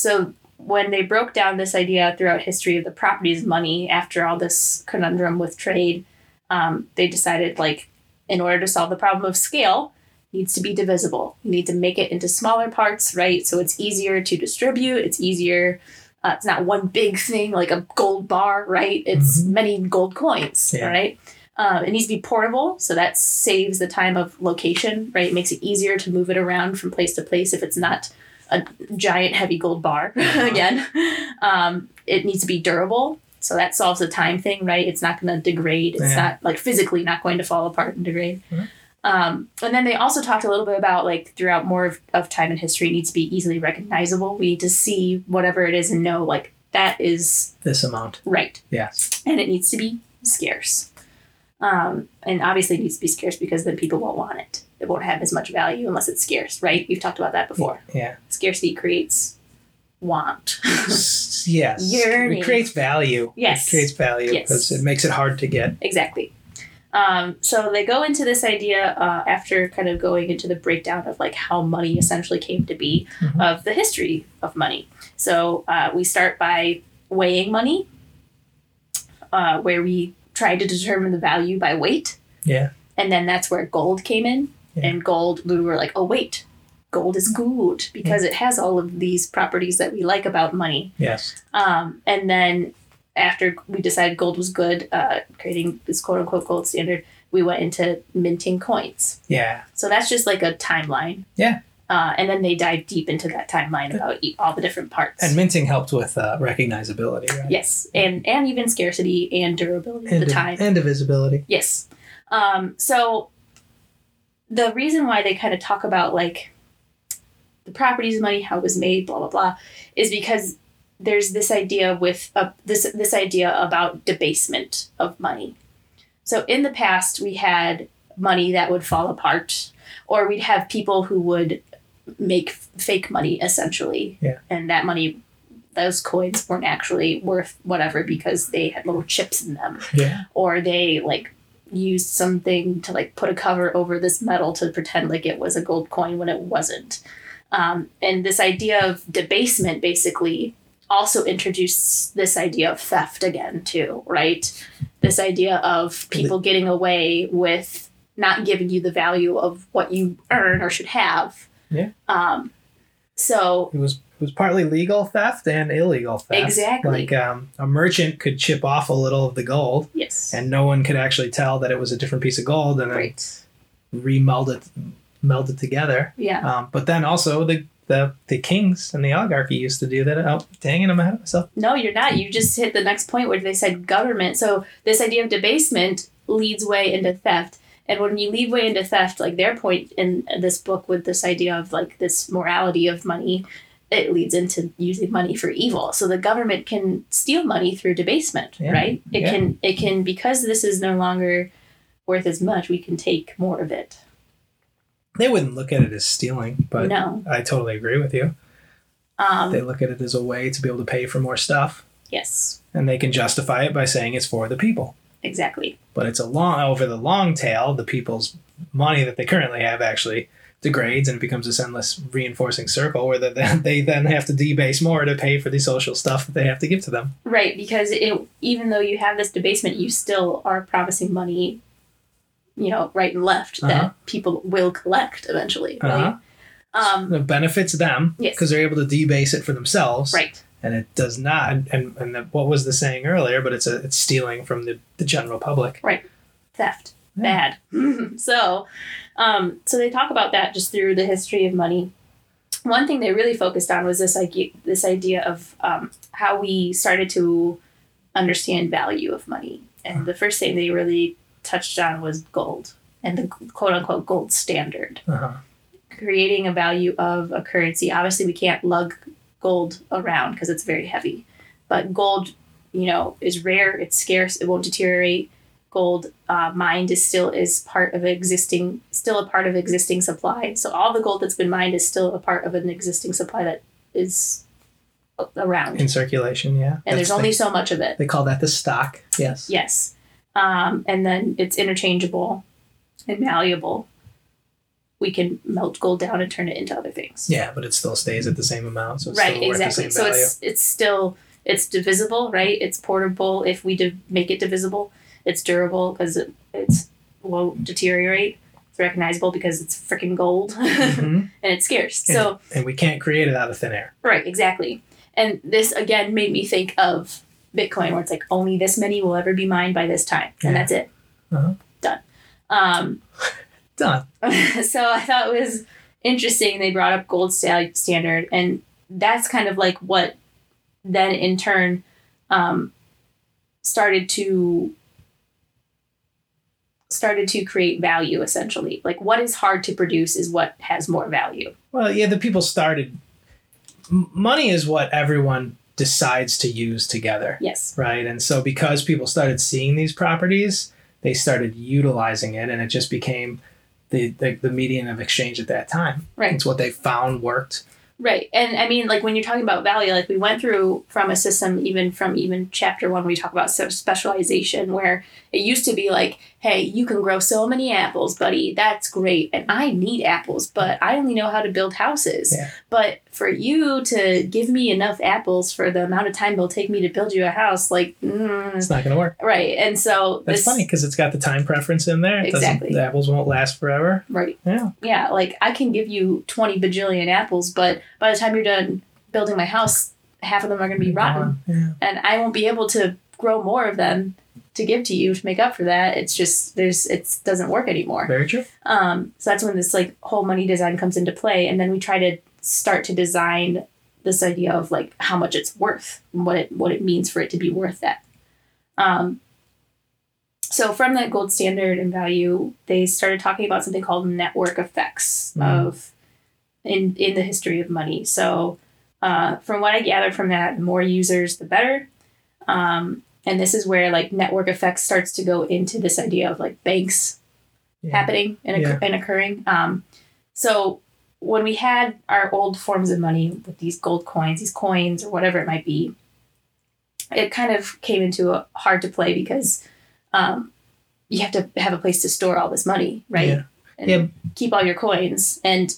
So when they broke down this idea throughout history of the properties of money after all this conundrum with trade, they decided like in order to solve the problem of scale, needs to be divisible. You need to make it into smaller parts, right? So it's easier to distribute. It's easier. It's not one big thing like a gold bar, right? It's many gold coins, right? It needs to be portable. So that saves the time of location, right? It makes it easier to move it around from place to place if it's not a giant heavy gold bar again. It needs to be durable. So that solves the time thing, right? It's not going to degrade. It's not like physically not going to fall apart and degrade. Mm-hmm. And then they also talked a little bit about like throughout more of time in history, it needs to be easily recognizable. We need to see whatever it is and know like that is this amount. Right. Yes. And it needs to be scarce. And obviously it needs to be scarce because then people won't want it. It won't have as much value unless it's scarce, right? We've talked about that before. Yeah. Scarcity creates want. Yes. Yearning. It creates value. Yes. It creates value because it makes it hard to get. Exactly. So they go into this idea after kind of going into the breakdown of like how money essentially came to be, of the history of money. So we start by weighing money, where we tried to determine the value by weight. Yeah. And then that's where gold came in. And gold, we were like, oh, wait, gold is good because it has all of these properties that we like about money. Yes. And then after we decided gold was good, creating this quote unquote gold standard, we went into minting coins. Yeah. So that's just like a timeline. Yeah. And then they dive deep into that timeline about all the different parts. And minting helped with recognizability, right? Yes. And even scarcity and durability at the time. And divisibility. Yes. So the reason why they kind of talk about like the properties of money, how it was made, blah, blah, blah, is because there's this idea with this idea about debasement of money. So in the past, we had money that would fall apart, or we'd have people who would make fake money essentially, and that money, those coins weren't actually worth whatever because they had little chips in them, or they like used something to like put a cover over this metal to pretend like it was a gold coin when it wasn't. And this idea of debasement basically also introduced this idea of theft again too, right? This idea of people getting away with not giving you the value of what you earn or should have. Yeah. So it was partly legal theft and illegal theft. Exactly. Like a merchant could chip off a little of the gold. Yes. And no one could actually tell that it was a different piece of gold, and then remeld it together. Yeah. But then also the kings and the oligarchy used to do that. Oh, dang it, I'm ahead of myself. No, you're not. You just hit the next point where they said government. So this idea of debasement leads way into theft. And when you lead way into theft, like their point in this book with this idea of like this morality of money, it leads into using money for evil. So the government can steal money through debasement, right? It can, because this is no longer worth as much, we can take more of it. They wouldn't look at it as stealing, but no. I totally agree with you. They look at it as a way to be able to pay for more stuff. Yes. And they can justify it by saying it's for the people. Exactly. But it's over the long tail, the people's money that they currently have actually degrades, and it becomes this endless reinforcing circle where they then have to debase more to pay for the social stuff that they have to give to them. Right, because even though you have this debasement, you still are promising money, right and left that people will collect eventually, right? It benefits them because they're able to debase it for themselves. Right. And it does not, what was the saying earlier, but it's stealing from the general public. Right. Theft. Yeah. Bad. So they talk about that just through the history of money. One thing they really focused on was this idea of how we started to understand value of money. And the first thing they really touched on was gold and the quote-unquote gold standard. Creating a value of a currency. Obviously, we can't lug gold around because it's very heavy, but gold is rare, it's scarce, it won't deteriorate. Gold mined is still a part of existing supply. So all the gold that's been mined is still a part of an existing supply that is around in circulation. And there's only so much of it. They call that the stock. Yes And then it's interchangeable and malleable. We can melt gold down and turn it into other things. Yeah, but it still stays at the same amount. So it's right, still exactly. Worth the same value. So it's divisible, right? It's portable if we make it divisible. It's durable because it's won't deteriorate. It's recognizable because it's freaking gold, and it's scarce. And we can't create it out of thin air. Right, exactly. And this again made me think of Bitcoin, where it's like only this many will ever be mined by this time, and that's it. Done. Done. So I thought it was interesting they brought up gold standard, and that's kind of like what then in turn started to create value essentially. Like what is hard to produce is what has more value. Well, the people started. Money is what everyone decides to use together. Yes. Right, and so because people started seeing these properties, they started utilizing it, and it just became the median of exchange at that time. Right. It's what they found worked. Right. And I mean, like when you're talking about value, like we went through from a system, even chapter 1, we talk about specialization, where it used to be like, hey, you can grow so many apples, buddy. That's great. And I need apples, but I only know how to build houses. Yeah. But for you to give me enough apples for the amount of time it'll take me to build you a house, like, it's not going to work. Right. And so that's funny because it's got the time preference in there. Exactly. The apples won't last forever. Right. Yeah. Yeah. Like I can give you 20 bajillion apples, but by the time you're done building my house, half of them are going to be rotten. Yeah. And I won't be able to grow more of them to give to you to make up for that. It's just, it doesn't work anymore. Very true. So that's when this like whole money design comes into play. And then we try to start to design this idea of like how much it's worth and what it means for it to be worth that. So from that gold standard and value, they started talking about something called network effects of in the history of money. So from what I gathered from that, the more users, the better. And this is where like network effects starts to go into this idea of like banks happening and, and occurring. So when we had our old forms of money with these gold coins, these coins or whatever it might be, it kind of came into a hard to play because you have to have a place to store all this money, right? Yeah. And keep all your coins. And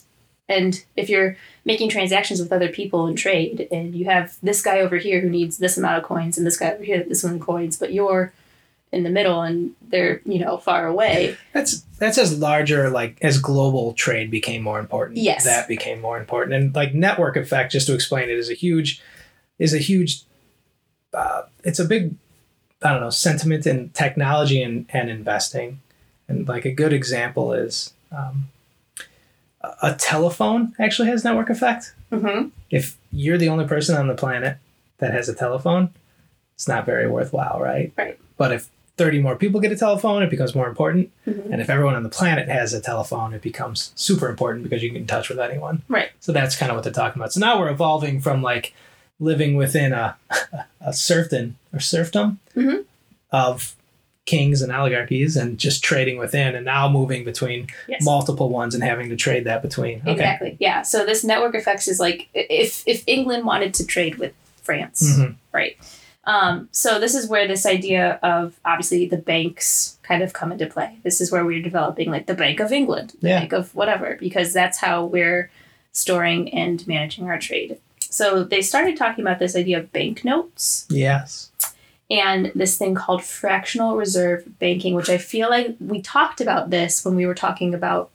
if you're making transactions with other people in trade and you have this guy over here who needs this amount of coins and this guy over here, this one coins, but you're in the middle and they're, far away. That's as larger, like as global trade became more important. Yes. That became more important. And like network effect, just to explain it, is a huge, it's a big, sentiment in technology and investing. And like a good example is, a telephone actually has network effect. Mm-hmm. If you're the only person on the planet that has a telephone, it's not very worthwhile, right? Right. But if 30 more people get a telephone, it becomes more important. Mm-hmm. And if everyone on the planet has a telephone, it becomes super important because you can get in touch with anyone. Right. So that's kind of what they're talking about. So now we're evolving from like living within a serfdom mm-hmm. of kings and oligarchies and just trading within, and now moving between multiple ones and having to trade that between. Okay. Exactly. Yeah. So this network effects is like if England wanted to trade with France, mm-hmm. right? So this is where this idea of obviously the banks kind of come into play. This is where we're developing like the Bank of England, the Bank of whatever, because that's how we're storing and managing our trade. So they started talking about this idea of banknotes. Yes. And this thing called fractional reserve banking, which I feel like we talked about this when we were talking about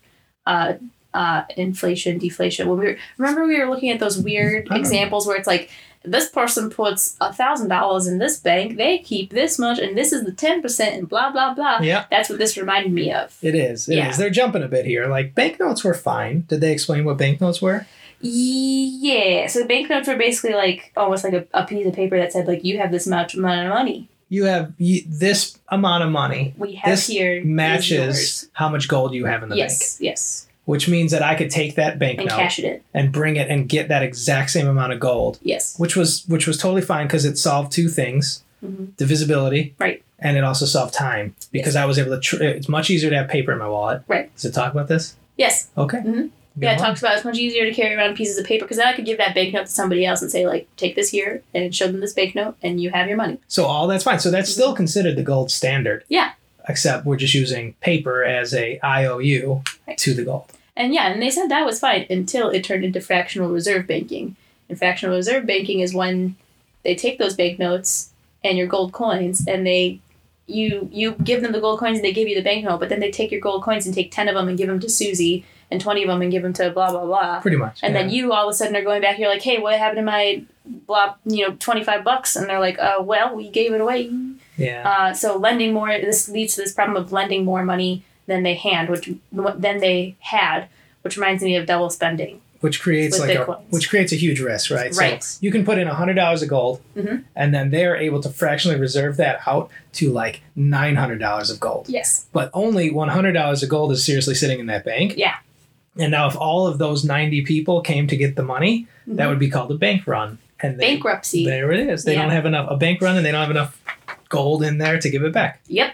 inflation, deflation. Remember we were looking at those weird examples where it's like, this person puts $1,000 in this bank, they keep this much, and this is the 10% and blah, blah, blah. Yeah. That's what this reminded me of. It is. They're jumping a bit here. Like, banknotes were fine. Did they explain what banknotes were? Yeah. So the banknotes were basically like almost like a piece of paper that said like, you have this much amount of money. You have this amount of money. We have this here matches how much gold you have in the bank. Yes. Which means that I could take that banknote and cash it in and bring it and get that exact same amount of gold. Yes. Which was totally fine because it solved two things: mm-hmm. divisibility, right, and it also solved time because I was able to. It's much easier to have paper in my wallet. Right. Does it talk about this? Yes. Okay. Mm-hmm. Yeah, it talks about it's much easier to carry around pieces of paper because then I could give that banknote to somebody else and say, like, take this here and show them this banknote and you have your money. So all that's fine. So that's still considered the gold standard. Yeah. Except we're just using paper as a IOU to the gold. And and they said that was fine until it turned into fractional reserve banking. And fractional reserve banking is when they take those banknotes and your gold coins and they... You give them the gold coins and they give you the banknote, but then they take your gold coins and take 10 of them and give them to Susie and 20 of them and give them to blah, blah, blah. Pretty much. And then you all of a sudden are going back here like, hey, what happened to my blah, $25? And they're like, well, we gave it away. Yeah. So lending more, this leads to this problem of lending more money than they had, which reminds me of double spending. Which creates a huge risk, right? Right. So you can put in $100 of gold, mm-hmm. and then they are able to fractionally reserve that out to like $900 of gold. Yes. But only $100 of gold is seriously sitting in that bank. Yeah. And now if all of those 90 people came to get the money, mm-hmm. that would be called a bank run. And bankruptcy. There it is. They don't have enough, a bank run, and they don't have enough gold in there to give it back. Yep.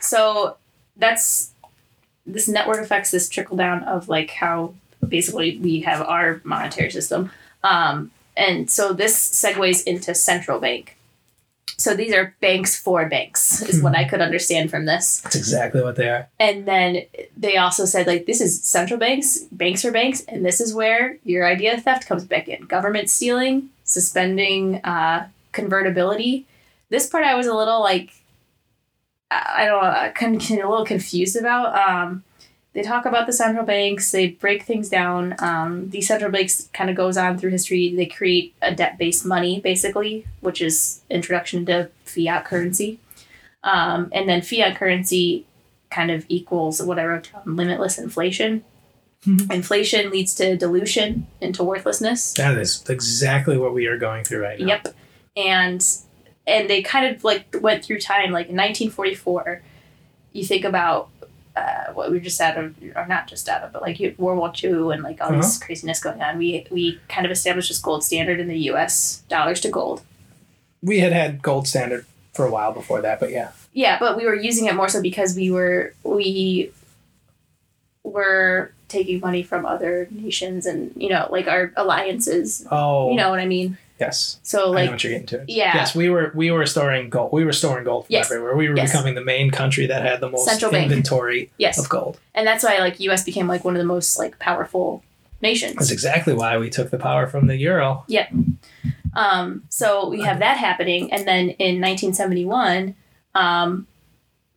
So that's this network effects, this trickle down of like how... Basically, we have our monetary system. And so this segues into central bank. So these are banks for banks is what I could understand from this. That's exactly what they are. And then they also said, like, this is central banks, banks for banks, and this is where your idea of theft comes back in. Government stealing, suspending convertibility. This part I was a little, like, I don't know, a little confused about. They talk about the central banks. They break things down. These central banks kind of goes on through history. They create a debt-based money, basically, which is introduction to fiat currency. And then fiat currency kind of equals what I wrote down, limitless inflation. Mm-hmm. Inflation leads to dilution into worthlessness. That is exactly what we are going through right now. Yep. And they kind of, like, went through time. Like, in 1944, you think about... what we were just out of, or not just out of, but like World War II and like all this craziness going on. We kind of established this gold standard in the U.S. dollars to gold. We had gold standard for a while before that, but yeah. Yeah, but we were using it more so because we were taking money from other nations and, you know, like our alliances. Oh, you know what I mean? Yes. So, like, I know what you're getting to. Yeah. Yes, we were storing gold. We were storing gold from everywhere. We were becoming the main country that had the most central inventory of gold. And that's why, like, US became like one of the most, like, powerful nations. That's exactly why we took the power from the euro. Yep. So we have that happening, and then in 1971,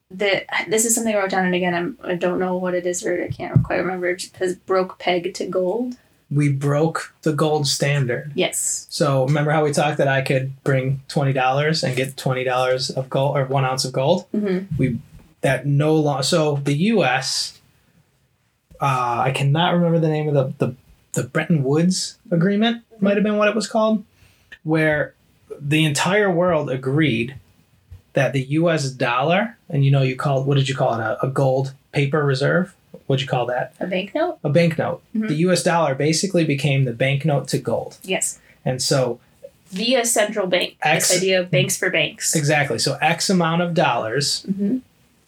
this is something I wrote down, and again I don't know what it is, or I can't quite remember. It says broke peg to gold. We broke the gold standard. Yes. So remember how we talked that I could bring $20 and get $20 of gold or 1 ounce of gold? Mm-hmm. So the U.S., I cannot remember the name of the Bretton Woods Agreement, might have been what it was called, where the entire world agreed that the U.S. dollar, and, you know, you called, what did you call it, a gold paper reserve? What'd you call that? A banknote? A banknote. Mm-hmm. The U.S. dollar basically became the banknote to gold. Yes. And so... via central bank. This idea of banks for banks. Exactly. So X amount of dollars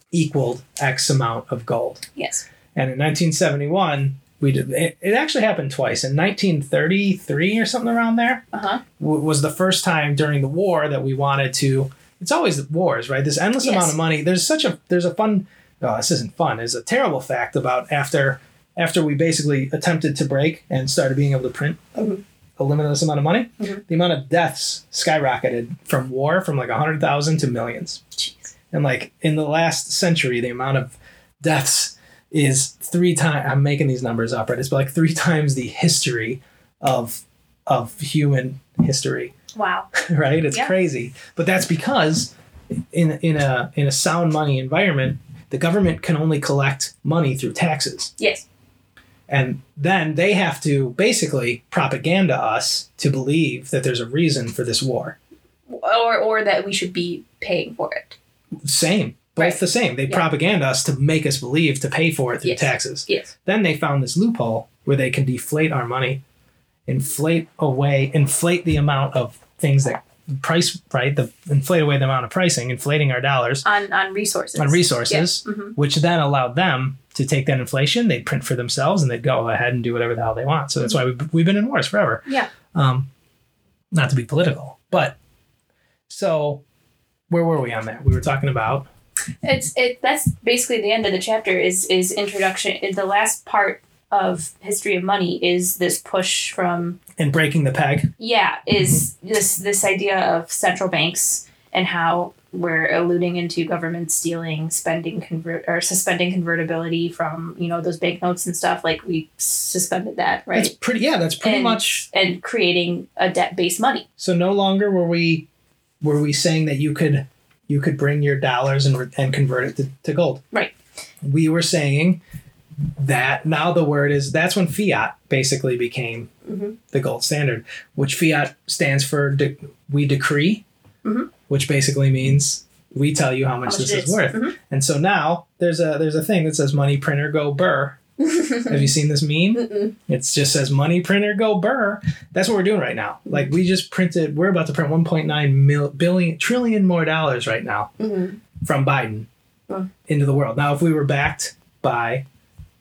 equaled X amount of gold. Yes. And in 1971, we did... It actually happened twice. In 1933 or something around there was the first time during the war that we wanted to... It's always wars, right? This endless amount of money. There's a fun... Oh, this isn't fun. It's a terrible fact about after we basically attempted to break and started being able to print a limitless amount of money, the amount of deaths skyrocketed from war from like 100,000 to millions. Jeez. And like in the last century, the amount of deaths is 3 times. I'm making these numbers up, right? It's like 3 times the history of human history. Wow. Right? It's crazy. But that's because in a sound money environment, the government can only collect money through taxes. Yes. And then they have to basically propaganda us to believe that there's a reason for this war. Or that we should be paying for it. Same. Both the same. They propaganda us to make us believe to pay for it through taxes. Yes. Then they found this loophole where they can deflate our money, inflate the amount of things that price, right? Inflate away the amount of pricing, inflating our dollars on resources. On resources, which then allowed them to take that inflation. They'd print for themselves and they'd go ahead and do whatever the hell they want. So that's why we've been in wars forever. Yeah. Not to be political, but so where were we on that? We were talking about that's basically the end of the chapter. Is introduction. The last part of history of money is this push from. And breaking the peg. Yeah, is this idea of central banks and how we're alluding into government stealing, suspending convertibility from, you know, those banknotes and stuff. Like we suspended that, right? That's pretty much. And creating a debt-based money. So no longer were we saying that you could bring your dollars and convert it to gold. Right. We were saying. That now the word is that's when fiat basically became the gold standard, which fiat stands for we decree, which basically means we tell you how much this is worth. And so now there's a thing that says money printer go burr. Have you seen this meme? Mm-mm. It just says money printer go burr. That's what we're doing right now. Like we just printed, we're about to print 1.9 billion trillion more dollars right now from Biden into the world. Now, if we were backed by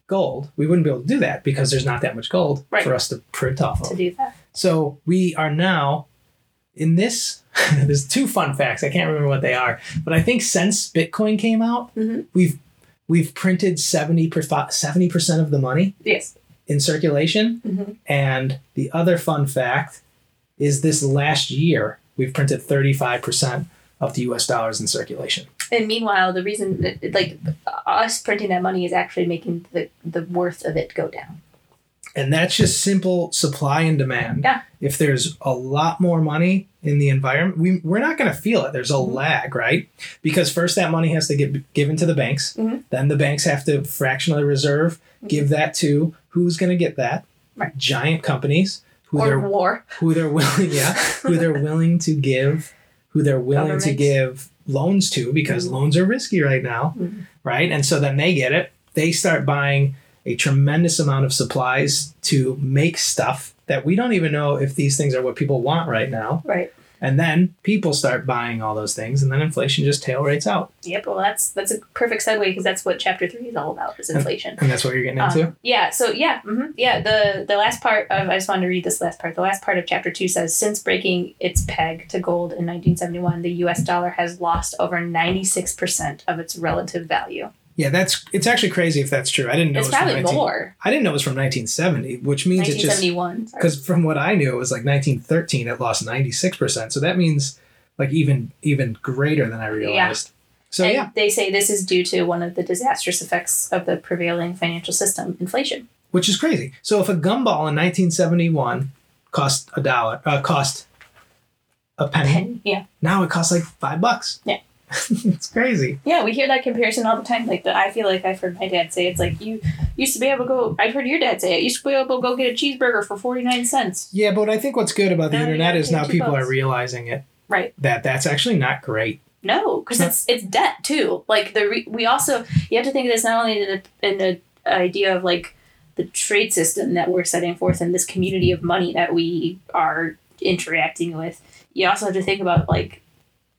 gold, we wouldn't be able to do that because there's not that much gold for us to print off of. To do that. So we are now in this, there's two fun facts. I can't remember what they are, but I think since Bitcoin came out, mm-hmm. we've printed 70% of the money. Yes. In circulation. Mm-hmm. And the other fun fact is this last year, we've printed 35% of the US dollars in circulation. And meanwhile, the reason that, like, us printing that money is actually making the worth of it go down. And that's just simple supply and demand. Yeah. If there's a lot more money in the environment, we're not going to feel it. There's a mm-hmm. lag, right? Because first that money has to get given to the banks. Mm-hmm. Then the banks have to fractionally reserve, mm-hmm. give that to who's going to get that? Right. Giant companies who they're willing to give loans to, because mm-hmm. loans are risky right now, mm-hmm. right? And so then they get it. They start buying a tremendous amount of supplies to make stuff that we don't even know if these things are what people want right now. Right. And then people start buying all those things, and then inflation just tail rates out. Yep. Well, that's a perfect segue, because that's what Chapter 3 is all about, is inflation. And that's what you're getting into? Yeah. So, yeah. Mm-hmm, yeah. The last part of, I just wanted to read this last part. The last part of Chapter 2 says, since breaking its peg to gold in 1971, the U.S. dollar has lost over 96% of its relative value. Yeah, it's actually crazy if that's true. I didn't know it's probably more. I didn't know it was from 1970, which means it's just 1971. Because from what I knew, it was like 1913. It lost 96%, so that means like even greater than I realized. Yeah. So and they say this is due to one of the disastrous effects of the prevailing financial system, inflation. Which is crazy. So if a gumball in 1971 cost a penny, yeah, now it costs like $5. Yeah. It's crazy. Yeah, we hear that comparison all the time. Like, I feel like I've heard my dad say, it's like, you used to be able to go, I've heard your dad say it, you used to be able to go get a cheeseburger for 49 cents. Yeah, but I think what's good about the internet is now people are realizing it. Right. That's actually not great. No, because it's debt, too. Like, you have to think of this not only in the idea of, like, the trade system that we're setting forth and this community of money that we are interacting with. You also have to think about, like,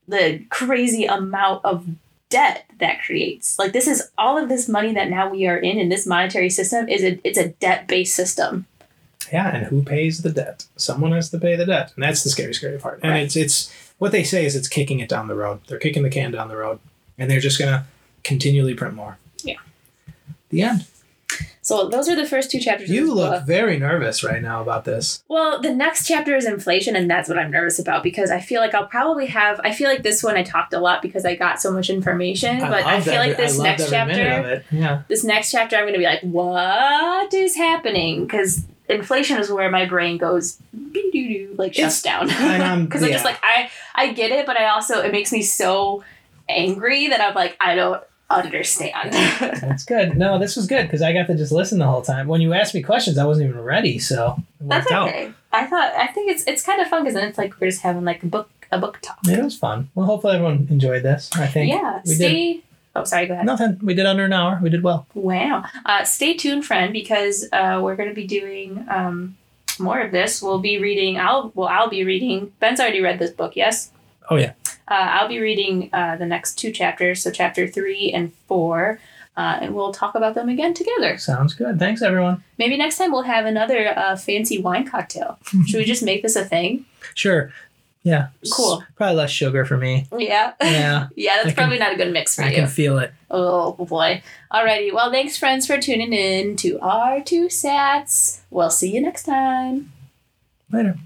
the crazy amount of debt that creates. Like, this is all of this money that now we are in this monetary system it's a debt-based system. Yeah, and who pays the debt? Someone has to pay the debt, and that's the scary part. And right. it's what they say is it's kicking it down the road. They're kicking the can down the road, and they're just gonna continually print more. Yeah. The end. So those are the first two chapters. You look very nervous right now about this. Well, the next chapter is inflation, and that's what I'm nervous about, because I feel like I feel like this one I talked a lot because I got so much information, but I feel like this next chapter, this next chapter, I'm going to be like, what is happening? Because inflation is where my brain goes, like, shuts down. Because I'm just like, I get it, but I also, it makes me so angry that I'm like, I don't understand. That's good. No, this was good because I got to just listen the whole time. When you asked me questions, I wasn't even ready, so it worked out. I think it's kind of fun because then it's like we're just having like a book talk. It was fun. Well, hopefully everyone enjoyed this. I think. Yeah. Oh, sorry. Go ahead. Nothing. We did under an hour. We did well. Wow. Stay tuned, friend, because we're going to be doing more of this. We'll be reading. I'll be reading. Ben's already read this book. Yes. Oh yeah. I'll be reading the next two chapters, so Chapter 3 and 4, and we'll talk about them again together. Sounds good. Thanks, everyone. Maybe next time we'll have another fancy wine cocktail. Should we just make this a thing? Sure. Yeah. Cool. Probably less sugar for me. Yeah. Yeah. Yeah, that's probably not a good mix for you. I can feel it. Oh, boy. Alrighty. Well, thanks, friends, for tuning in to our two sats. We'll see you next time. Later.